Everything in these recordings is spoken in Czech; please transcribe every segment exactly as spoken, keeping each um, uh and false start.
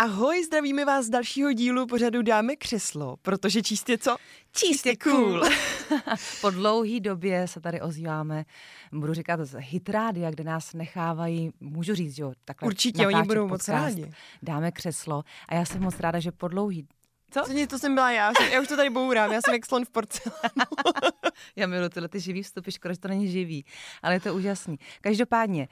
Ahoj, zdravíme vás z dalšího dílu pořadu Dáme křeslo, protože číst je co? Číst je cool. Po dlouhý době se tady ozýváme, budu říkat z Hitrádia, kde nás nechávají, můžu říct, jo, takhle. Určitě, oni budou moc rádi. Dáme křeslo a já jsem moc ráda, že po dlouhý... Co? Co? To jsem byla já, já už to tady bourám, já jsem jak slon v porcelánu. Já miluji tyhle ty živý vstupy, škoda, že to není živý, ale je to úžasný. Každopádně,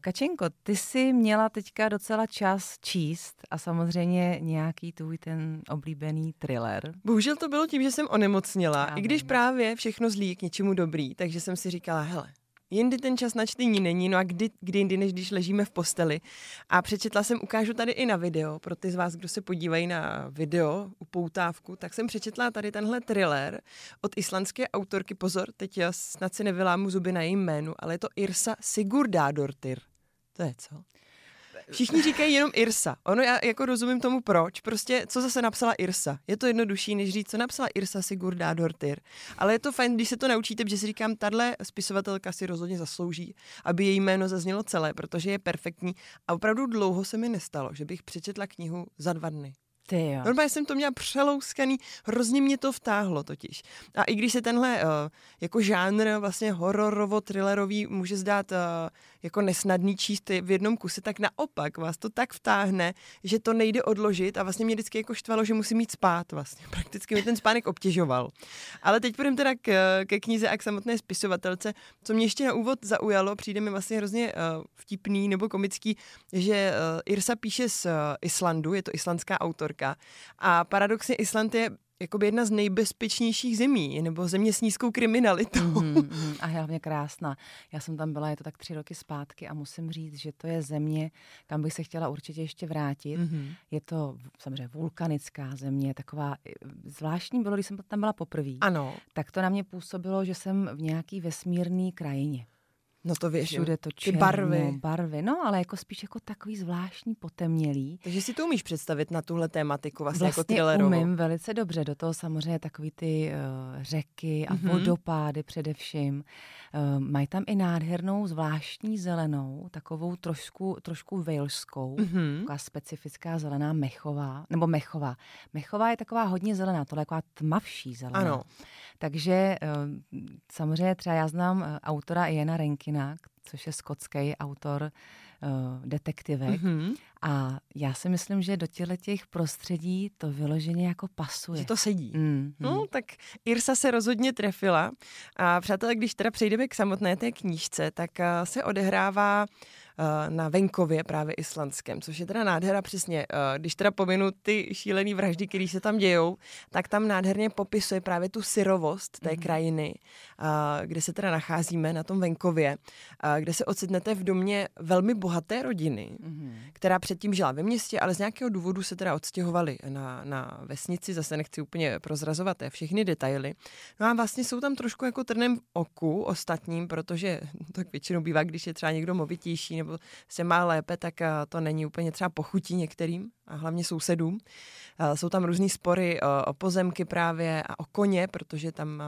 Kačenko, ty jsi měla teďka docela čas číst a samozřejmě nějaký tvůj ten oblíbený thriller. Bohužel to bylo tím, že jsem onemocněla, Amen. I když právě všechno zlí k něčemu dobrý, takže jsem si říkala, hele, jindy ten čas na čtení není, no a kdy, kdy jindy, než když ležíme v posteli. A přečetla jsem, ukážu tady i na video, pro ty z vás, kdo se podívají na video, upoutávku, tak jsem přečetla tady tenhle thriller od islandské autorky, pozor, teď já snad si nevylámu zuby na jejím jménu, ale je to Yrsa Sigurðardóttir. To je co? Všichni říkají jenom Yrsa. Ono, já jako rozumím tomu proč. Prostě, co zase napsala Yrsa. Je to jednodušší, než říct, co napsala Yrsa Sigurðardóttir. Ale je to fajn, když se to naučíte, protože si říkám, tahle spisovatelka si rozhodně zaslouží, aby její jméno zaznělo celé, protože je perfektní. A opravdu dlouho se mi nestalo, že bych přečetla knihu za dva dny. Tyjo. Normálně jsem to měla přelouskaný, hrozně mě to vtáhlo totiž. A i když se tenhle uh, jako žánr vlastně hororovo-thrillerový může zdát uh, jako nesnadný číst v jednom kuse, tak naopak vás to tak vtáhne, že to nejde odložit a vlastně mě vždycky jako štvalo, že musím jít spát vlastně. Prakticky mě ten spánek obtěžoval. Ale teď půjdeme teda k, ke knize a k samotné spisovatelce. Co mě ještě na úvod zaujalo, přijde mi vlastně hrozně uh, vtipný nebo komický, že uh, Yrsa píše z uh, Islandu, je to islandská autorka. A paradoxně Island je jakoby jedna z nejbezpečnějších zemí, nebo země s nízkou kriminalitou. Mm, mm, a hlavně krásná. Já jsem tam byla, je to tak tři roky zpátky a musím říct, že to je země, kam bych se chtěla určitě ještě vrátit. Mm-hmm. Je to samozřejmě vulkanická země, taková zvláštní bylo, když jsem tam byla poprvé. Ano. Tak to na mě působilo, že jsem v nějaký vesmírný krajině. No to věřím. Všude to černo, ty barvy. barvy. No, ale jako spíš jako takový zvláštní potemnělý. Takže si to umíš představit na tuhle tématiku vlastně, vlastně jako thrillerovou. Vlastně umím velice dobře. Do toho samozřejmě takový ty uh, řeky a mm-hmm. vodopády především. Uh, mají tam i nádhernou zvláštní zelenou, takovou trošku, trošku waleskou, mm-hmm. taková specifická zelená mechová, nebo mechová. Mechová je taková hodně zelená, tohle je taková tmavší zelená. Ano. Takže uh, samozřejmě třeba já znám uh, autora Jana Rankina, což je skotský autor uh, detektivek. Mm-hmm. A já si myslím, že do těch prostředí to vyloženě jako pasuje. Že to sedí. Mm-hmm. No, tak Yrsa se rozhodně trefila. A přátelé, když teda přejdeme k samotné té knížce, tak uh, se odehrává na venkově právě islandském, což je teda nádhera přesně. Když teda pominu ty šílený vraždy, které se tam dějou, tak tam nádherně popisuje právě tu syrovost té mm-hmm. krajiny, kde se teda nacházíme na tom venkově, kde se ocitnete v domě velmi bohaté rodiny, mm-hmm. která předtím žila ve městě, ale z nějakého důvodu se teda odstěhovali na, na vesnici, zase nechci úplně prozrazovat všechny detaily. No a vlastně jsou tam trošku jako trnem v oku ostatním, protože tak většinou bývá, když je třeba někdo movitější, nebo se má lépe, tak to není úplně třeba pochutí některým a hlavně sousedům. Jsou tam různý spory o pozemky právě a o koně, protože tam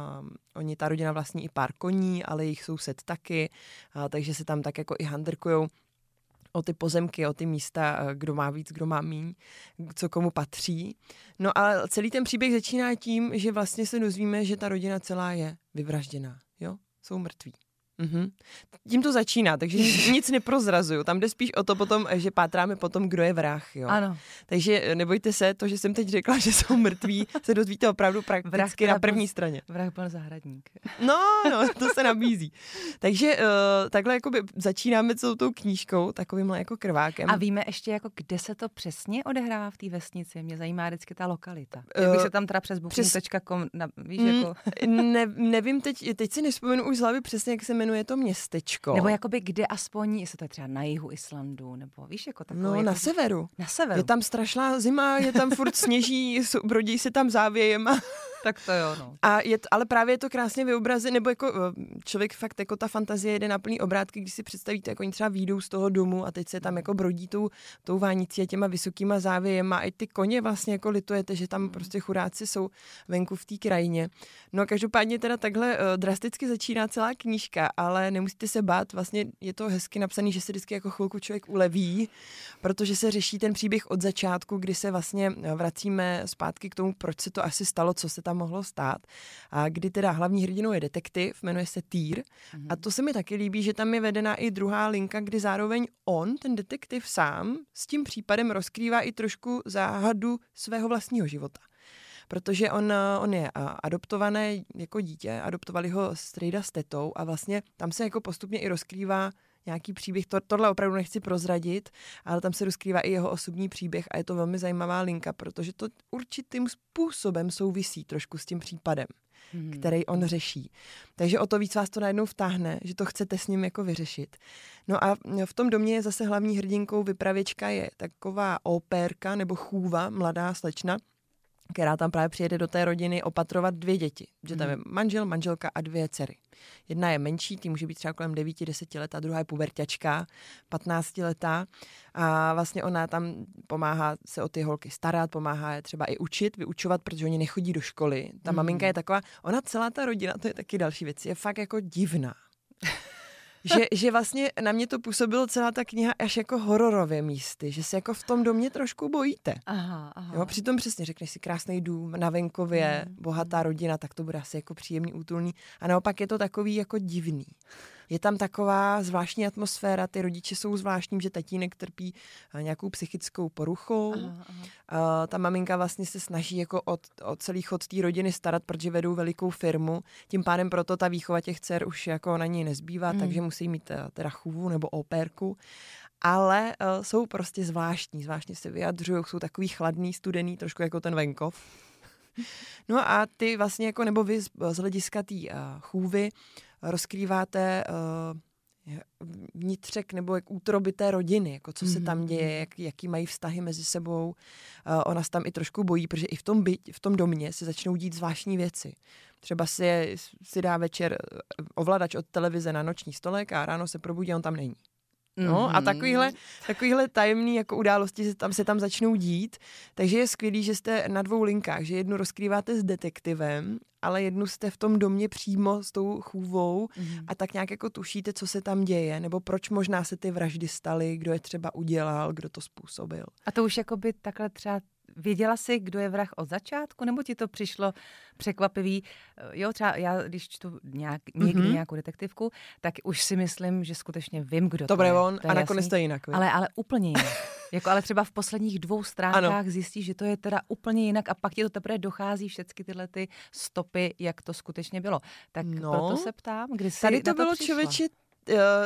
oni, ta rodina vlastní i pár koní, ale jejich soused taky, takže se tam tak jako i handrkujou o ty pozemky, o ty místa, kdo má víc, kdo má míň, co komu patří. No a celý ten příběh začíná tím, že vlastně se dozvíme, že ta rodina celá je vyvražděná, jo? Jsou mrtví. Mm-hmm. Tím to začíná, takže nic neprozrazuju. Tam jde spíš o to potom, že pátráme potom, kdo je vrah. Jo? Ano. Takže nebojte se, to, že jsem teď řekla, že jsou mrtví, se dozvíte opravdu prakticky vrah na první byl, straně. Vrah byl zahradník. No, no, to se nabízí. Takže uh, takhle jakoby začínáme celou tou knížkou, takovýmhle jako krvákem. A víme ještě, jako kde se to přesně odehrává v té vesnici. Mě zajímá vždycky ta lokalita. Kdybych uh, se tam teda přes booking tečka com, víš, mm, jako... ne, nevím, teď, teď si nevzpomenu už z hlavy přesně, jak se jmenuje je to městečko. Nebo jakoby kde aspoň, jestli to je třeba na jihu Islandu, nebo víš, jako takové. No, jako na severu. Na severu. Je tam strašná zima, je tam furt sněží, brodí se tam závějem a... Tak to jo, no. A je to, ale právě je to krásně vyobrazené, nebo jako člověk fakt, jako ta fantazie jde na plný obrátky, když si představíte, jako oni třeba výjdou z toho domu a teď se tam jako brodí tou, tou vánicí a těma vysokýma závějema a i ty koně vlastně jako litujete, že tam prostě chudáci jsou venku v té krajině. No a každopádně teda takhle drasticky začíná celá knížka, ale nemusíte se bát, vlastně je to hezky napsaný, že se vždycky jako chvilku člověk uleví, protože se řeší ten příběh od začátku, kdy se vlastně vracíme zpátky k tomu, proč se to asi stalo, co se tam mohlo stát. A kdy teda hlavní hrdinou je detektiv, jmenuje se Týr. Mhm. A to se mi taky líbí, že tam je vedená i druhá linka, kdy zároveň on, ten detektiv sám, s tím případem rozkrývá i trošku záhadu svého vlastního života. Protože on, on je adoptovaný jako dítě, adoptovali ho strejda s tetou a vlastně tam se jako postupně i rozkrývá nějaký příběh, to, tohle opravdu nechci prozradit, ale tam se rozkrývá i jeho osobní příběh a je to velmi zajímavá linka, protože to určitým způsobem souvisí trošku s tím případem, hmm. který on řeší. Takže o to víc vás to najednou vtáhne, že to chcete s ním jako vyřešit. No a v tom domě je zase hlavní hrdinkou vypravěčka je taková opérka nebo chůva, mladá slečna, která tam právě přijede do té rodiny opatrovat dvě děti. Že tam je manžel, manželka a dvě dcery. Jedna je menší, ty může být třeba kolem devíti, deseti let, a druhá je puberťačka, patnáctiletá. A vlastně ona tam pomáhá se o ty holky starat, pomáhá je třeba i učit, vyučovat, protože oni nechodí do školy. Ta hmm. maminka je taková, ona celá ta rodina, to je taky další věc, je fakt jako divná. Že, že vlastně na mě to působilo celá ta kniha až jako hororově místy, že se jako v tom domě trošku bojíte. Aha, aha. Jo, přitom přesně řekneš si krásný dům na venkově, mm. bohatá rodina, tak to bude asi jako příjemný, útulný. A naopak je to takový jako divný. Je tam taková zvláštní atmosféra, ty rodiče jsou zvláštní, že tatínek trpí nějakou psychickou poruchou. Aha, aha. Ta maminka vlastně se snaží jako od, od celý chod té rodiny starat, protože vedou velikou firmu. Tím pádem proto ta výchova těch dcer už jako na ní nezbývá, mm. takže musí mít teda chůvu nebo opérku. Ale uh, jsou prostě zvláštní, zvláštně se vyjadřují, jsou takový chladný, studený, trošku jako ten venkov. No a ty vlastně jako, nebo vy z, z hlediska té uh, chůvy rozkrýváte uh, vnitřek nebo jak útroby té rodiny, jako co se tam děje, jak, jaký mají vztahy mezi sebou. Uh, ona se tam i trošku bojí, protože i v tom, byt, v tom domě se začnou dít zvláštní věci. Třeba si, si dá večer ovladač od televize na noční stolek a ráno se probudí a on tam není. No, a takovýhle, takovýhle tajemný jako události se tam, se tam začnou dít. Takže je skvělý, že jste na dvou linkách, že jednu rozkrýváte s detektivem, ale jednu jste v tom domě přímo s tou chůvou mm-hmm. a tak nějak jako tušíte, co se tam děje, nebo proč možná se ty vraždy staly, kdo je třeba udělal, kdo to způsobil. A to už jakoby takhle třeba věděla jsi, kdo je vrah od začátku, nebo ti to přišlo překvapivý? Jo, třeba já, když čtu nějak, někdy mm-hmm. nějakou detektivku, tak už si myslím, že skutečně vím, kdo Dobre, to je. Dobré on, a nakonec to je jinak. Ale, ale úplně jinak. Jako, ale třeba v posledních dvou stránkách zjistíš, že to je teda úplně jinak a pak ti to teprve dochází všechny tyhle ty stopy, jak to skutečně bylo. Tak no, proto se ptám, kdy jsi tady to, to bylo člověče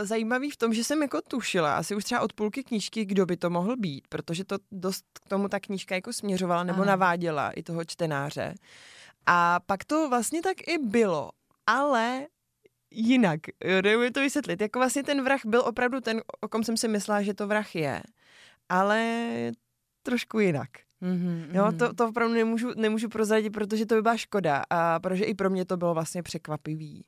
zajímavý v tom, že jsem jako tušila asi už třeba od půlky knížky, kdo by to mohl být, protože to dost k tomu ta knížka jako směřovala nebo Aha. naváděla i toho čtenáře. A pak to vlastně tak i bylo, ale jinak, nebudu to vysvětlit. Jako vlastně ten vrah byl opravdu ten, o kom jsem si myslela, že to vrah je, ale trošku jinak. Mm-hmm, mm-hmm. No, to, to opravdu nemůžu, nemůžu prozradit, protože to by byla škoda a protože i pro mě to bylo vlastně překvapivý,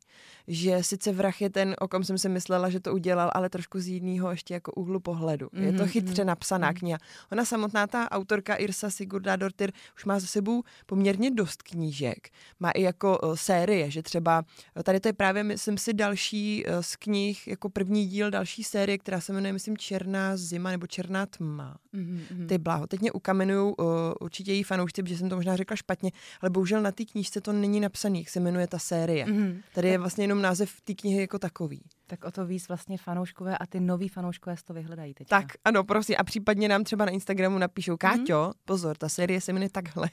že sice vrah je ten, o kom jsem si myslela, že to udělal, ale trošku z jiného ještě jako úhlu pohledu. Mm-hmm, je to chytře mm-hmm. napsaná kniha. Ona samotná, ta autorka Yrsa Sigurðardóttir, už má za sebou poměrně dost knížek. Má i jako uh, série, že třeba, tady to je právě, myslím si, další uh, z knih, jako první díl další série, která se jmenuje, myslím, Černá zima nebo Černá tma. Mm-hmm. Ty bláho, teď mě ukamenují určitě její fanoušci, protože jsem to možná řekla špatně, ale bohužel na té knížce to není napsaný, jak se jmenuje ta série. Mm-hmm. Tady je vlastně jenom název té knihy jako takový. Tak o to víc vlastně fanouškové a ty noví fanouškové to vyhledají teď. Tak, ano, prosím. A případně nám třeba na Instagramu napíšou, Káťo, mm-hmm. pozor, ta série se jmenuje takhle.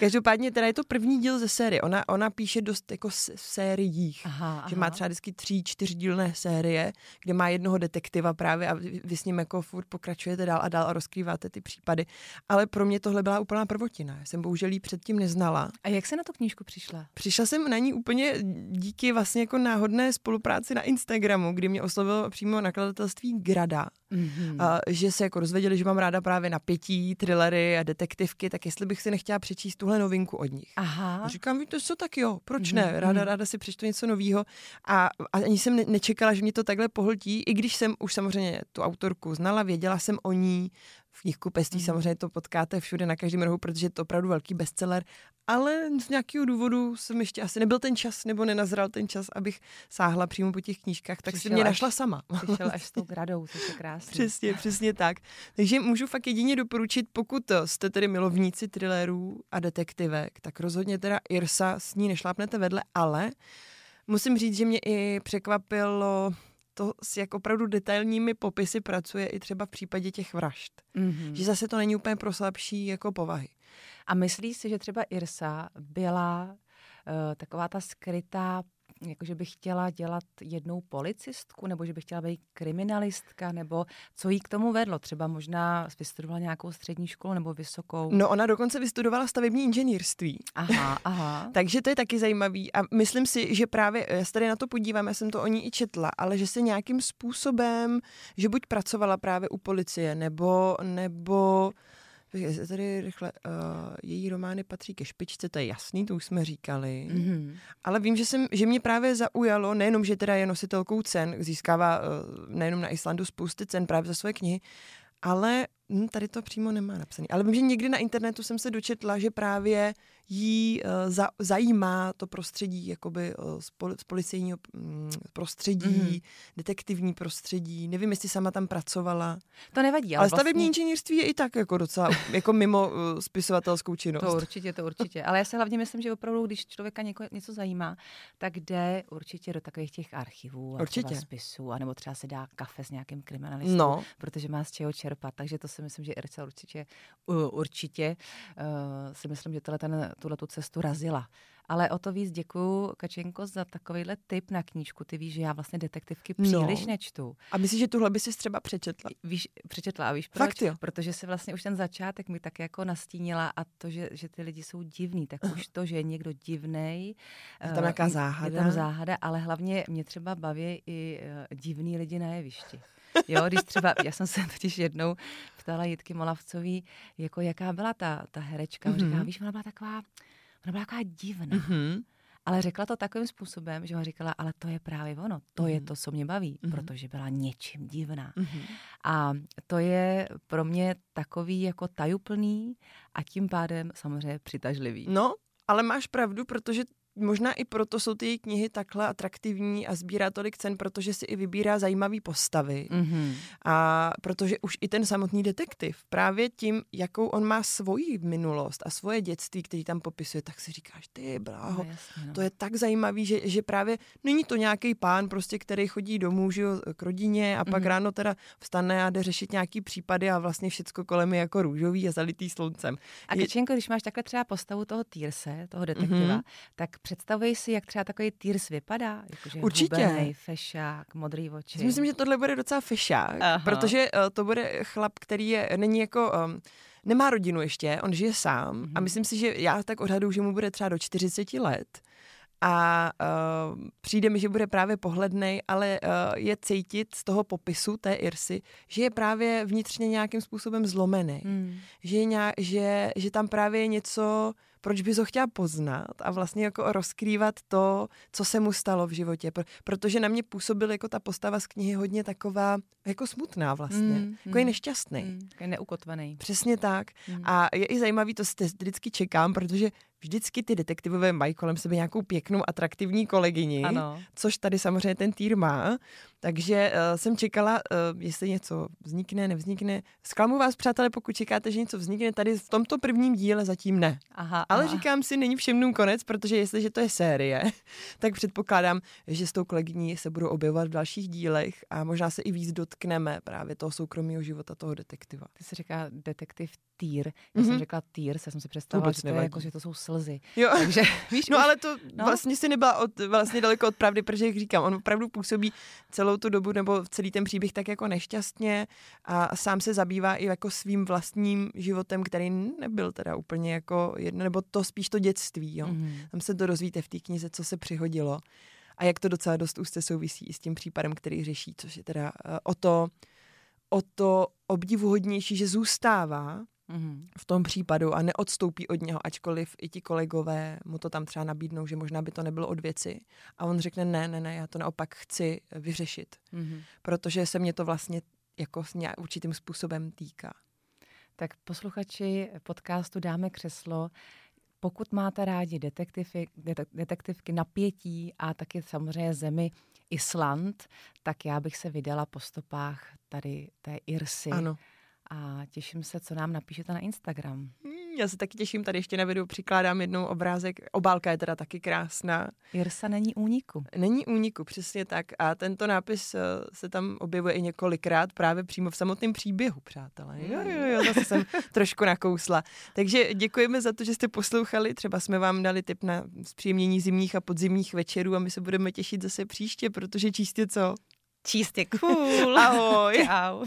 Každopádně teda je to první díl ze série. Ona, ona píše dost jako v sériích. Aha, že aha. má třeba vždycky tří, čtyřdílné série, kde má jednoho detektiva právě a vy, vy s ním jako furt pokračujete dál a dál a rozkrýváte ty případy. Ale pro mě tohle byla úplná prvotina. Já jsem bohužel ji předtím neznala. A jak se na tu knížku přišla? Přišla jsem na ní úplně díky vlastně jako náhodné spolupráci na Instagramu. Instagramu, kdy mě oslovilo přímo nakladatelství Grada, mm-hmm. a, že se jako rozvěděli, že mám ráda právě napětí, thrillery a detektivky, tak jestli bych si nechtěla přečíst tuhle novinku od nich. Aha. Říkám, víte co, tak jo, proč ne? Ráda, ráda si přečtu něco novýho a, a ani jsem nečekala, že mě to takhle pohltí, i když jsem už samozřejmě tu autorku znala, věděla jsem o ní, v knihkupectví mm. samozřejmě to potkáte všude na každém rohu, protože je to opravdu velký bestseller, ale z nějakého důvodu jsem ještě asi nebyl ten čas, nebo nenazral ten čas, abych sáhla přímo po těch knížkách, tak jsem mě našla až, sama. Přišel až s tou Gradou, to je krásné. Přesně, přesně tak. Takže můžu fakt jedině doporučit, pokud jste tedy milovníci thrillerů a detektivek, tak rozhodně teda Yrsa, s ní nešlápnete vedle, ale musím říct, že mě i překvapilo to, s jak opravdu detailními popisy pracuje i třeba v případě těch vražd. Mm-hmm. Že zase to není úplně pro slabší jako povahy. A myslíš si, že třeba Yrsa byla uh, taková ta skrytá, jakože by chtěla dělat jednou policistku, nebo že by chtěla být kriminalistka, nebo co jí k tomu vedlo? Třeba možná vystudovala nějakou střední školu nebo vysokou? No ona dokonce vystudovala stavební inženýrství. Aha, aha. Takže to je taky zajímavý a myslím si, že právě, já se tady na to podívám, já jsem to o ní i četla, ale že se nějakým způsobem, že buď pracovala právě u policie, nebo, nebo tady rychle, uh, její romány patří ke špičce, to je jasný, to už jsme říkali. Mm-hmm. Ale vím, že, jsem, že mě právě zaujalo, nejenom, že teda je nositelkou cen, získává uh, nejenom na Islandu spousty cen právě za svoje knihy, ale hm, tady to přímo nemá napsané. Ale vím, že někdy na internetu jsem se dočetla, že právě jí uh, za, zajímá to prostředí, jakoby uh, z, pol, z policejního um, prostředí, mm-hmm. detektivní prostředí. Nevím, jestli sama tam pracovala. To nevadí. Ale, ale stavební vlastně inženýrství je i tak jako docela jako mimo uh, spisovatelskou činnost. To určitě, to určitě. Ale já se hlavně myslím, že opravdu, když člověka něko, něco zajímá, tak jde určitě do takových těch archivů a třeba spisů, anebo třeba se dá kafe s nějakým kriminalistou, no. protože má z čeho čerpat. Takže to si myslím, že Yrsa určitě, určitě uh, si myslím, že ten, tuhletu cestu razila. Ale o to víc děkuju, Kačenko, za takovýhle tip na knížku. Ty víš, že já vlastně detektivky příliš no. nečtu. A myslíš, že tuhle by si třeba přečetla? Víš, přečetla a víš proč? Fakt jo. Protože se vlastně už ten začátek mi tak jako nastínila a to, že, že ty lidi jsou divní, tak už to, že je někdo divnej. Je tam nějaká záhada. Je tam záhada, ale hlavně mě třeba baví i divní lidi na jevišti. Jo, když třeba, já jsem se totiž jednou ptala Jitky Malavcový, jako jaká byla ta, ta herečka. Mm-hmm. Říká, víš, ona byla taková, ona byla taková divná. Mm-hmm. Ale řekla to takovým způsobem, že ona říkala, ale to je právě ono, to mm-hmm. je to, co mě baví, mm-hmm. protože byla něčím divná. Mm-hmm. A to je pro mě takový jako tajuplný a tím pádem samozřejmě přitažlivý. No, ale máš pravdu, protože možná i proto jsou ty její knihy takhle atraktivní a sbírá tolik cen, protože si i vybírá zajímavé postavy. Mm-hmm. A protože už i ten samotný detektiv, právě tím, jakou on má svoji minulost a svoje dětství, který tam popisuje, tak si říkáš, ty bláho, no, jasně, no. to je tak zajímavý, že, že právě není to nějaký pán, prostě, který chodí domů že jo, k rodině a pak mm-hmm. ráno teda vstane a jde řešit nějaký případy a vlastně všecko kolem je jako růžový a zalitý sluncem. A Kačenko, je... když máš takhle třeba postavu toho Týrse, toho detektiva, mm-hmm. tak představuji si, jak třeba takový Týrs vypadá? Jakože hubenej, fešák, modrý oči. Myslím, že tohle bude docela fešák, aha. protože uh, to bude chlap, který je, není jako... Um, nemá rodinu ještě, on žije sám mm-hmm. a myslím si, že já tak odhaduju, že mu bude třeba do čtyřicet let a uh, přijde mi, že bude právě pohlednej, ale uh, je cítit z toho popisu té Yrsy, že je právě vnitřně nějakým způsobem zlomený, mm. že, je nějak, že, že tam právě je něco... proč bys ho chtěla poznat a vlastně jako rozkrývat to, co se mu stalo v životě. Protože na mě působila jako ta postava z knihy hodně taková jako smutná vlastně, mm, jako je nešťastný. Mm, jako je neukotvený. Přesně tak. Mm. A je i zajímavý, to vždycky čekám, protože vždycky ty detektivové mají kolem sebe nějakou pěknou, atraktivní kolegyni, ano. což tady samozřejmě ten Týr má. Takže uh, jsem čekala, uh, jestli něco vznikne, nevznikne. Zklamu vás, přátelé, pokud čekáte, že něco vznikne, tady v tomto prvním díle zatím ne. Aha, ale aha. říkám si, není všem dnům konec, protože jestliže to je série, tak předpokládám, že s tou kolegyní se budou objevovat v dalších dílech a možná se i víc dotkneme právě toho soukromého života toho detektiva. Ty se říká detektiv Týr. Já mm-hmm. jsem řekla Týr, já jsem si představila, že to, je jako, že to jsou slzy. Jo. Takže, víš, no už, ale to no? vlastně si nebyla od, vlastně daleko od pravdy, protože jak říkám, on opravdu působí celou tu dobu nebo celý ten příběh tak jako nešťastně a sám se zabývá i jako svým vlastním životem, který nebyl teda úplně jako jedno, nebo to spíš to dětství. Jo? Mm-hmm. Tam se to rozvíte v té knize, co se přihodilo. A a jak to docela dost úzce souvisí i s tím případem, který řeší, což je teda o to, o to obdivuhodnější, že zůstává v tom případu a neodstoupí od něho, ačkoliv i ti kolegové mu to tam třeba nabídnou, že možná by to nebylo od věci. A on řekne, ne, ne, ne, já to naopak chci vyřešit, mm-hmm. protože se mě to vlastně jako určitým způsobem týká. Tak posluchači podcastu Dáme křeslo, pokud máte rádi detektivy, detektivky, napětí a taky samozřejmě zemi Island, tak já bych se vydala po stopách tady té Yrsy. Ano. A těším se, co nám napíšete na Instagram. Já se taky těším, tady ještě na videu přikládám jednou obrázek. Obálka je teda taky krásná. Yrsa není úniku. Není úniku, přesně tak. A tento nápis se tam objevuje i několikrát, právě přímo v samotném příběhu, přátelé. Jo, jo, jo, zase jsem trošku nakousla. Takže děkujeme za to, že jste poslouchali. Třeba jsme vám dali tip na zpříjemnění zimních a podzimních večerů a my se budeme těšit zase příště, protože číst je co? Číst je cool. Ahoj. Čau.